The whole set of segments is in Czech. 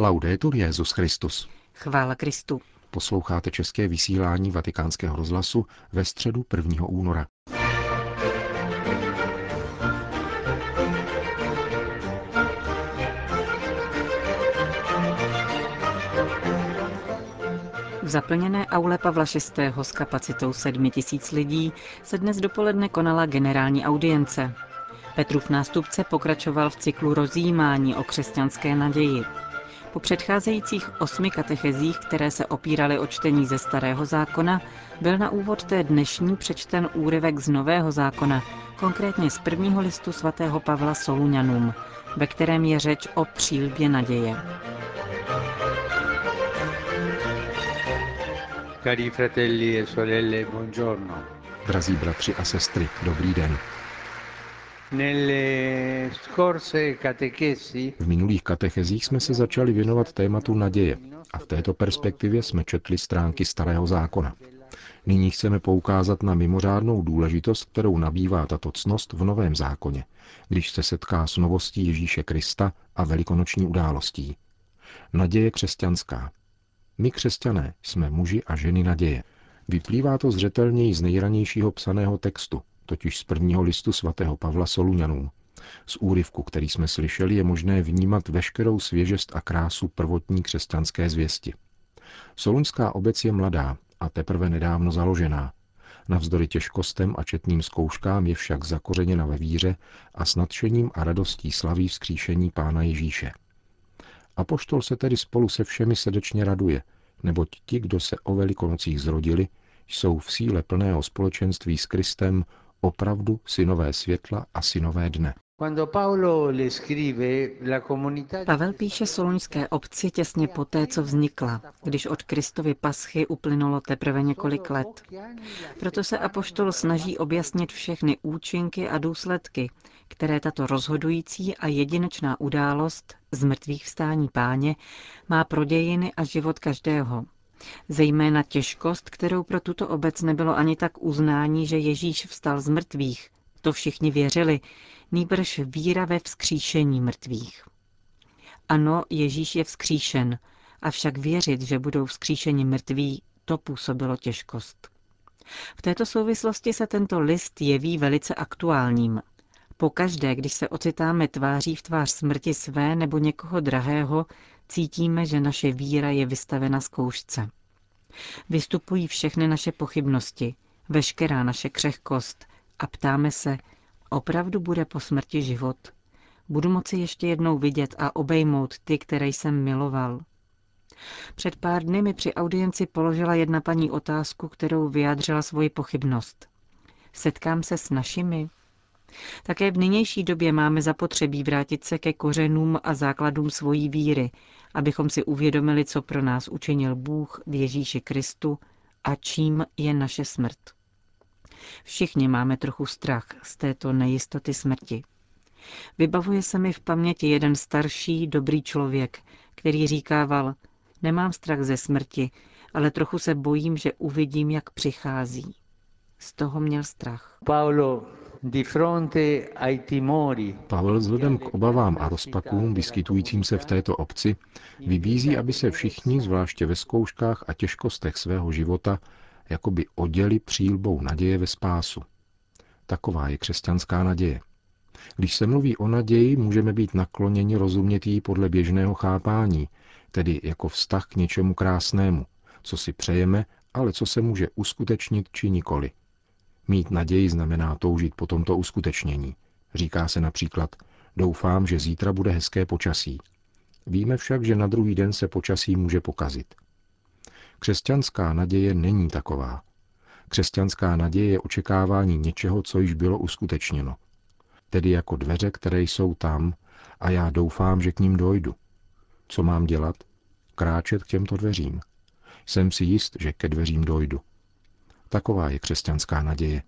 Laudetur Jesus Christus. Chvála Kristu. Posloucháte české vysílání Vatikánského rozhlasu ve středu 1. února. V zaplněné aule Pavla VI. S kapacitou 7 000 lidí se dnes dopoledne konala generální audience. Petrův nástupce pokračoval v cyklu rozjímání o křesťanské naději. Po předcházejících 8 katechezích, které se opíraly o čtení ze Starého zákona, byl na úvod té dnešní přečten úryvek z Nového zákona, konkrétně z prvního listu sv. Pavla Soluňanům, ve kterém je řeč o přílbě naděje. Cari fratelli e sorelle, buongiorno. Drazí bratři a sestry, dobrý den. V minulých katechezích jsme se začali věnovat tématu naděje a v této perspektivě jsme četli stránky Starého zákona. Nyní chceme poukázat na mimořádnou důležitost, kterou nabývá tato ctnost v Novém zákoně, když se setká s novostí Ježíše Krista a velikonoční událostí. Naděje křesťanská. My, křesťané, jsme muži a ženy naděje. Vyplývá to zřetelněji z nejranějšího psaného textu, totiž z prvního listu sv. Pavla Soluňanům. Z úryvku, který jsme slyšeli, je možné vnímat veškerou svěžest a krásu prvotní křesťanské zvěsti. Soluňská obec je mladá a teprve nedávno založená. Navzdory těžkostem a četným zkouškám je však zakořeněna ve víře a s nadšením a radostí slaví vzkříšení Pána Ježíše. Apoštol se tedy spolu se všemi srdečně raduje, neboť ti, kdo se o Velikonocích zrodili, jsou v síle plného společenství s Kristem opravdu synové světla a synové dne. Pavel píše soluňské obci těsně poté, co vznikla, když od Kristovy paschy uplynulo teprve několik let. Proto se apoštol snaží objasnit všechny účinky a důsledky, které tato rozhodující a jedinečná událost zmrtvýchvstání Páně má pro dějiny a život každého. Zejména těžkost, kterou pro tuto obec nebylo ani tak uznání, že Ježíš vstal z mrtvých, to všichni věřili, nýbrž víra ve vzkříšení mrtvých. Ano, Ježíš je vzkříšen, avšak věřit, že budou vzkříšeni mrtví, to působilo těžkost. V této souvislosti se tento list jeví velice aktuálním. Pokaždé, když se ocitáme tváří v tvář smrti své nebo někoho drahého, cítíme, že naše víra je vystavena zkoušce. Vystupují všechny naše pochybnosti, veškerá naše křehkost a ptáme se, opravdu bude po smrti život? Budu moci ještě jednou vidět a obejmout ty, které jsem miloval? Před pár dny mi při audienci položila jedna paní otázku, kterou vyjádřila svoji pochybnost. Setkám se s našimi? Také v nynější době máme zapotřebí vrátit se ke kořenům a základům svojí víry, abychom si uvědomili, co pro nás učinil Bůh v Ježíši Kristu a čím je naše smrt. Všichni máme trochu strach z této nejistoty smrti. Vybavuje se mi v paměti jeden starší, dobrý člověk, který říkával, nemám strach ze smrti, ale trochu se bojím, že uvidím, jak přichází. Z toho měl strach. Pavel vzhledem k obavám a rozpakům vyskytujícím se v této obci vybízí, aby se všichni, zvláště ve zkouškách a těžkostech svého života, jakoby oděli přílbou naděje ve spásu. Taková je křesťanská naděje. Když se mluví o naději, můžeme být nakloněni rozumět jí podle běžného chápání, tedy jako vztah k něčemu krásnému, co si přejeme, ale co se může uskutečnit či nikoli. Mít naději znamená toužit po tomto uskutečnění. Říká se například, doufám, že zítra bude hezké počasí. Víme však, že na druhý den se počasí může pokazit. Křesťanská naděje není taková. Křesťanská naděje je očekávání něčeho, co již bylo uskutečněno. Tedy jako dveře, které jsou tam, a já doufám, že k ním dojdu. Co mám dělat? Kráčet k těmto dveřím. Jsem si jist, že ke dveřím dojdu. Taková je křesťanská naděje.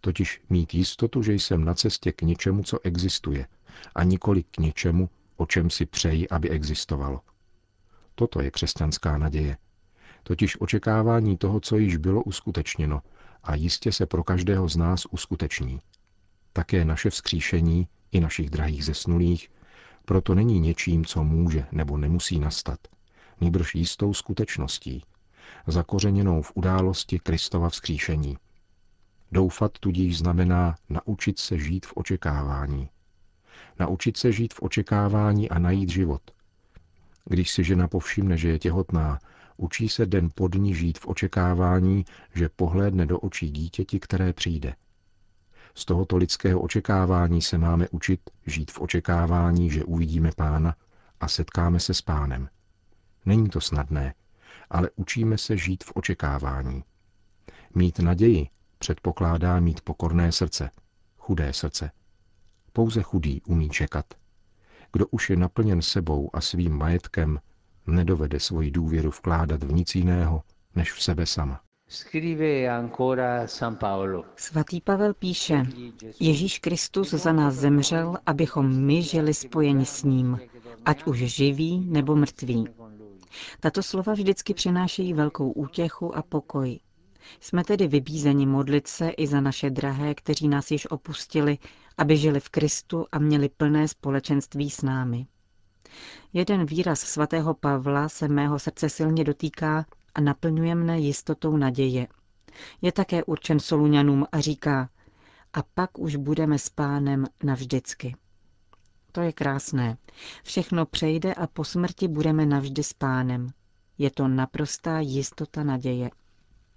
Totiž mít jistotu, že jsem na cestě k něčemu, co existuje, a nikoli k něčemu, o čem si přeji, aby existovalo. Toto je křesťanská naděje. Totiž očekávání toho, co již bylo uskutečněno a jistě se pro každého z nás uskuteční. Také naše vzkříšení i našich drahých zesnulých proto není něčím, co může nebo nemusí nastat, nýbrž jistou skutečností, zakořeněnou v události Kristova vzkříšení. Doufat tudíž znamená naučit se žít v očekávání. Naučit se žít v očekávání a najít život. Když si žena povšimne, že je těhotná, učí se den po dni žít v očekávání, že pohlédne do očí dítěti, které přijde. Z tohoto lidského očekávání se máme učit žít v očekávání, že uvidíme Pána a setkáme se s Pánem. Není to snadné, ale učíme se žít v očekávání. Mít naději předpokládá mít pokorné srdce, chudé srdce. Pouze chudý umí čekat. Kdo už je naplněn sebou a svým majetkem, nedovede svoji důvěru vkládat v nic jiného, než v sebe sama. Svatý Pavel píše, Ježíš Kristus za nás zemřel, abychom my žili spojeni s ním, ať už živí nebo mrtví. Tato slova vždycky přinášejí velkou útěchu a pokoj. Jsme tedy vybízeni modlit se i za naše drahé, kteří nás již opustili, aby žili v Kristu a měli plné společenství s námi. Jeden výraz svatého Pavla se mého srdce silně dotýká a naplňuje mne jistotou naděje. Je také určen Soluňanům a říká, a pak už budeme s Pánem navždycky. To je krásné. Všechno přejde a po smrti budeme navždy s Pánem. Je to naprostá jistota naděje.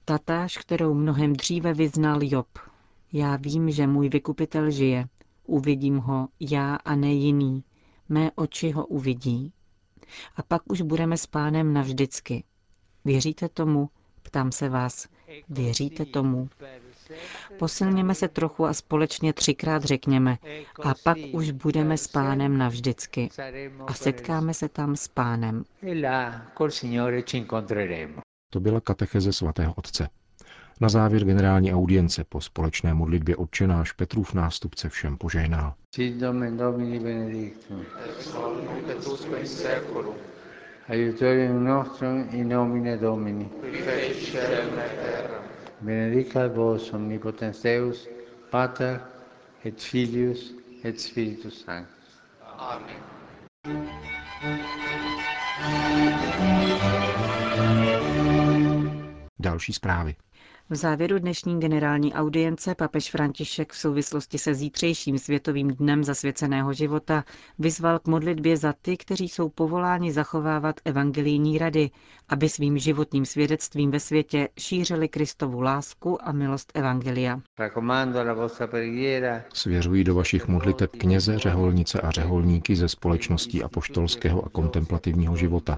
Tatáž, kterou mnohem dříve vyznal Job. Já vím, že můj vykupitel žije. Uvidím ho já a ne jiný. Mé oči ho uvidí. A pak už budeme s Pánem navždycky. Věříte tomu? Ptám se vás. Věříte tomu? Posilněme se trochu a společně třikrát řekněme. A pak už budeme s Pánem navždycky. A setkáme se tam s Pánem. To byla katecheze svatého otce. Na závěr generální audience po společné modlitbě Otčenáš Petrův nástupce všem požehnal. Sit nomen Domini benedictum. Ex hoc nunc et usque in saeculum. Aiutorium nostrum in nomine Domini. Qui fecit caelum et terram. Benedicat vos omnipotens Deus, Pater et Filius et Spiritus Sanctus. Amen. Další zprávy. V závěru dnešní generální audience papež František v souvislosti se zítřejším světovým dnem zasvěceného života vyzval k modlitbě za ty, kteří jsou povoláni zachovávat evangelijní rady, aby svým životním svědectvím ve světě šířili Kristovu lásku a milost evangelia. Svěřuji do vašich modliteb kněze, řeholnice a řeholníky ze společností apoštolského a kontemplativního života,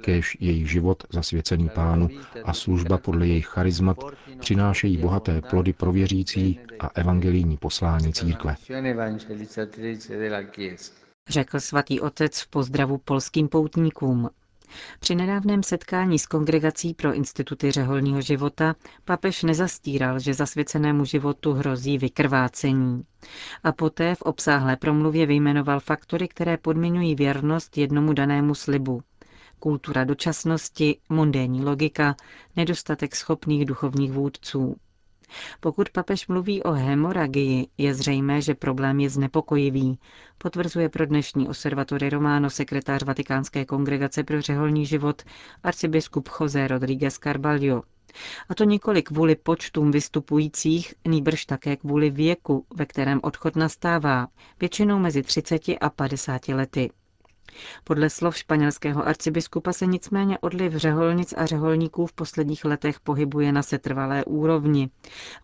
kéž jejich život zasvěcený Pánu a služba podle jejich charizmat přinášejí bohaté plody pro věřící a evangelijní poslání církve. Řekl svatý otec v pozdravu polským poutníkům. Při nedávném setkání s Kongregací pro instituty řeholního života papež nezastíral, že zasvěcenému životu hrozí vykrvácení. A poté v obsáhlé promluvě vyjmenoval faktory, které podmiňují věrnost jednomu danému slibu. Kultura dočasnosti, mundénní logika, nedostatek schopných duchovních vůdců. Pokud papež mluví o hemoragii, je zřejmé, že problém je znepokojivý, potvrzuje pro dnešní Osservatore Romano sekretář Vatikánské kongregace pro řeholní život arcibiskup José Rodriguez Carballo. A to nikoli kvůli počtům vystupujících, nýbrž také kvůli věku, ve kterém odchod nastává, většinou mezi 30 a 50 lety. Podle slov španělského arcibiskupa se nicméně odliv řeholnic a řeholníků v posledních letech pohybuje na setrvalé úrovni.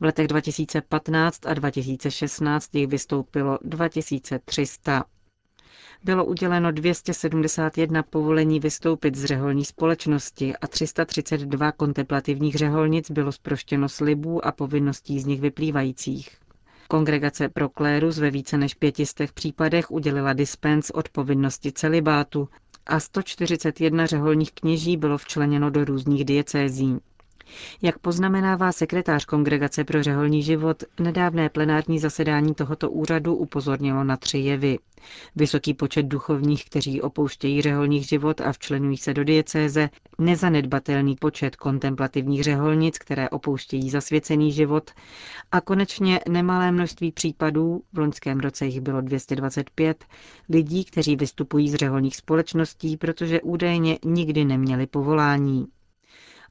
V letech 2015 a 2016 jich vystoupilo 2300. Bylo uděleno 271 povolení vystoupit z řeholní společnosti a 332 kontemplativních řeholnic bylo zproštěno slibů a povinností z nich vyplývajících. Kongregace pro klérus ve více než 500 případech udělila dispens od povinnosti celibátu a 141 řeholních kněží bylo včleněno do různých diecézí. Jak poznamenává sekretář Kongregace pro řeholní život, nedávné plenární zasedání tohoto úřadu upozornilo na 3 jevy. Vysoký počet duchovních, kteří opouštějí řeholní život a včlenují se do diecéze, nezanedbatelný počet kontemplativních řeholnic, které opouštějí zasvěcený život a konečně nemalé množství případů, v loňském roce jich bylo 225, lidí, kteří vystupují z řeholních společností, protože údajně nikdy neměli povolání.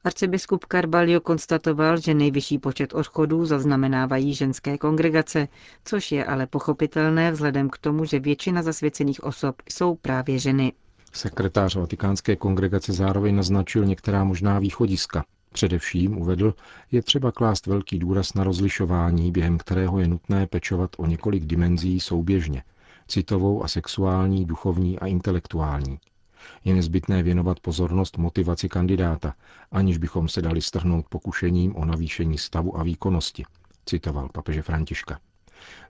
Arcibiskup Carballo konstatoval, že nejvyšší počet odchodů zaznamenávají ženské kongregace, což je ale pochopitelné vzhledem k tomu, že většina zasvěcených osob jsou právě ženy. Sekretář Vatikánské kongregace zároveň naznačil některá možná východiska. Především, uvedl, je třeba klást velký důraz na rozlišování, během kterého je nutné pečovat o několik dimenzí souběžně – citovou a sexuální, duchovní a intelektuální. Je nezbytné věnovat pozornost motivaci kandidáta, aniž bychom se dali strhnout pokušením o navýšení stavu a výkonnosti, citoval papeže Františka.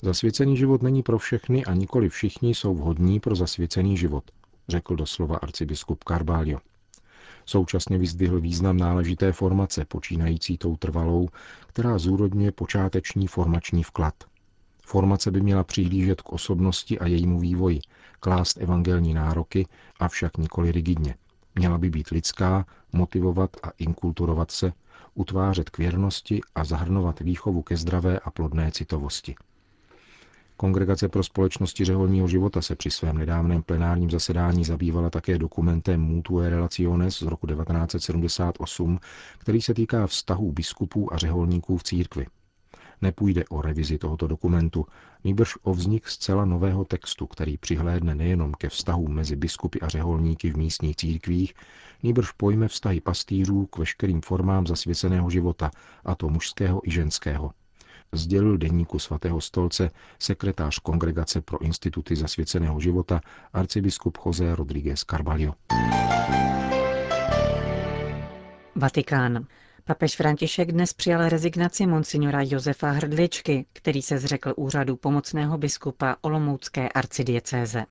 Zasvěcený život není pro všechny a nikoli všichni jsou vhodní pro zasvěcený život, řekl doslova arcibiskup Carballo. Současně vyzdvihl význam náležité formace, počínající tou trvalou, která zúrodňuje počáteční formační vklad. Formace by měla přihlížet k osobnosti a jejímu vývoji, klást evangelní nároky, avšak nikoli rigidně. Měla by být lidská, motivovat a inkulturovat se, utvářet k věrnosti a zahrnovat výchovu ke zdravé a plodné citovosti. Kongregace pro společnosti řeholního života se při svém nedávném plenárním zasedání zabývala také dokumentem Mutuae Relationes z roku 1978, který se týká vztahů biskupů a řeholníků v církvi. Nepůjde o revizi tohoto dokumentu, nýbrž o vznik zcela nového textu, který přihlédne nejenom ke vztahům mezi biskupy a řeholníky v místních církvích, nýbrž pojme vztahy pastýřů k veškerým formám zasvěceného života, a to mužského i ženského. Sdělil deníku svatého stolce sekretář Kongregace pro instituty zasvěceného života arcibiskup José Rodriguez Carballo. Vatikán. Papež František dnes přijal rezignaci monsignora Josefa Hrdličky, který se zřekl úřadu pomocného biskupa Olomoucké arcidiecéze.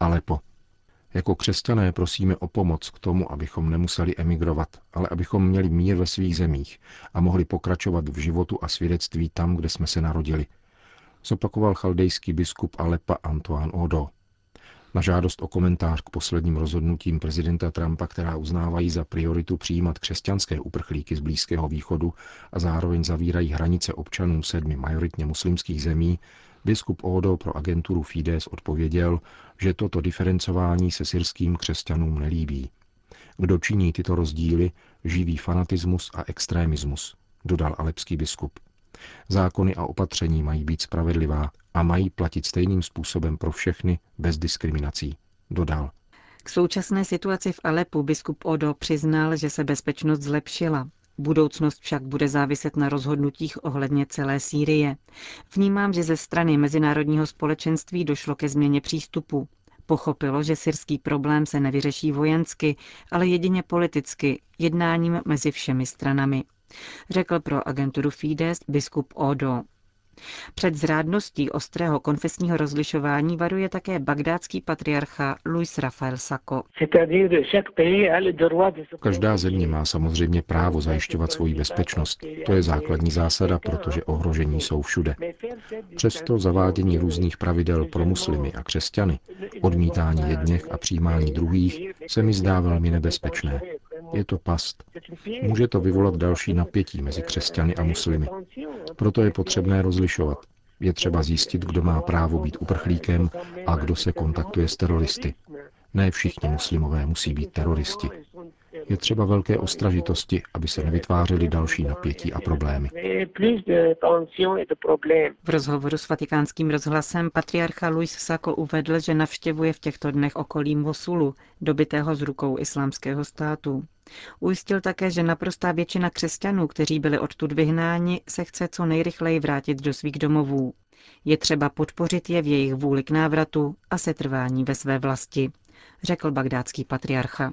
Aleppo. Jako křesťané prosíme o pomoc k tomu, abychom nemuseli emigrovat, ale abychom měli mír ve svých zemích a mohli pokračovat v životu a svědectví tam, kde jsme se narodili, zopakoval chaldejský biskup Aleppa Antoine Odo. Na žádost o komentář k posledním rozhodnutím prezidenta Trumpa, která uznávají za prioritu přijímat křesťanské uprchlíky z Blízkého východu a zároveň zavírají hranice občanů 7 majoritně muslimských zemí, biskup Odo pro agenturu Fides odpověděl, že toto diferencování se syrským křesťanům nelíbí. Kdo činí tyto rozdíly, živí fanatismus a extremismus, dodal alepský biskup. Zákony a opatření mají být spravedlivá a mají platit stejným způsobem pro všechny bez diskriminací, dodal. K současné situaci v Aleppu biskup Odo přiznal, že se bezpečnost zlepšila. Budoucnost však bude záviset na rozhodnutích ohledně celé Sýrie. Vnímám, že ze strany mezinárodního společenství došlo ke změně přístupu. Pochopilo, že syrský problém se nevyřeší vojensky, ale jedině politicky, jednáním mezi všemi stranami, řekl pro agenturu Fides biskup Odo. Před zrádností ostrého konfesního rozlišování varuje také bagdádský patriarcha Luis Rafael Sako. Každá země má samozřejmě právo zajišťovat svoji bezpečnost. To je základní zásada, protože ohrožení jsou všude. Přesto zavádění různých pravidel pro muslimy a křesťany, odmítání jedněch a přijímání druhých, se mi zdá velmi nebezpečné. Je to past. Může to vyvolat další napětí mezi křesťany a muslimy. Proto je potřebné rozlišovat. Je třeba zjistit, kdo má právo být uprchlíkem a kdo se kontaktuje s teroristy. Ne všichni muslimové musí být teroristi. Je třeba velké ostražitosti, aby se nevytvářely další napětí a problémy. V rozhovoru s Vatikánským rozhlasem patriarcha Luis Sako uvedl, že navštěvuje v těchto dnech okolí Mosulu, dobitého z rukou Islámského státu. Ujistil také, že naprostá většina křesťanů, kteří byli odtud vyhnáni, se chce co nejrychleji vrátit do svých domovů. Je třeba podpořit je v jejich vůli k návratu a setrvání ve své vlasti, řekl bagdádský patriarcha.